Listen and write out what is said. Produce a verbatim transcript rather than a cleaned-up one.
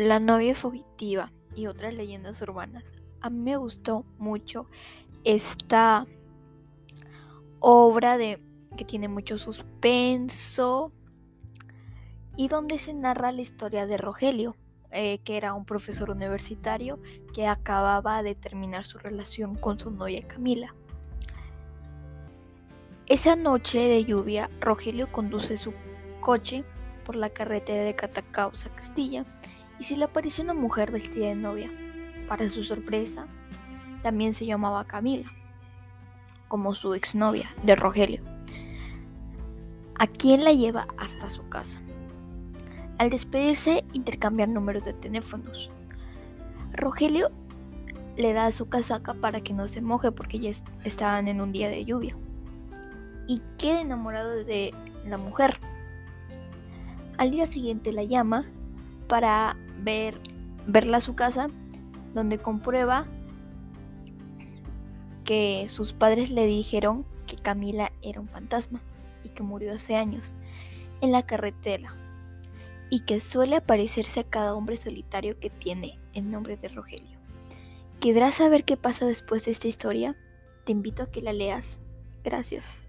La Novia Fugitiva y otras leyendas urbanas. A mí me gustó mucho esta obra de, que tiene mucho suspenso y donde se narra la historia de Rogelio, eh, que era un profesor universitario que acababa de terminar su relación con su novia Camila. Esa noche de lluvia, Rogelio conduce su coche por la carretera de Catacaos a Castilla y se le apareció una mujer vestida de novia. Para su sorpresa, también se llamaba Camila, como su exnovia de Rogelio, a quien la lleva hasta su casa. Al despedirse, intercambian números de teléfonos. Rogelio le da su casaca para que no se moje porque ya estaban en un día de lluvia, y queda enamorado de la mujer. Al día siguiente la llama para ver, verla a su casa, donde comprueba que sus padres le dijeron que Camila era un fantasma y que murió hace años en la carretera, y que suele aparecerse a cada hombre solitario que tiene el nombre de Rogelio. ¿Querrás saber qué pasa después de esta historia? Te invito a que la leas. Gracias.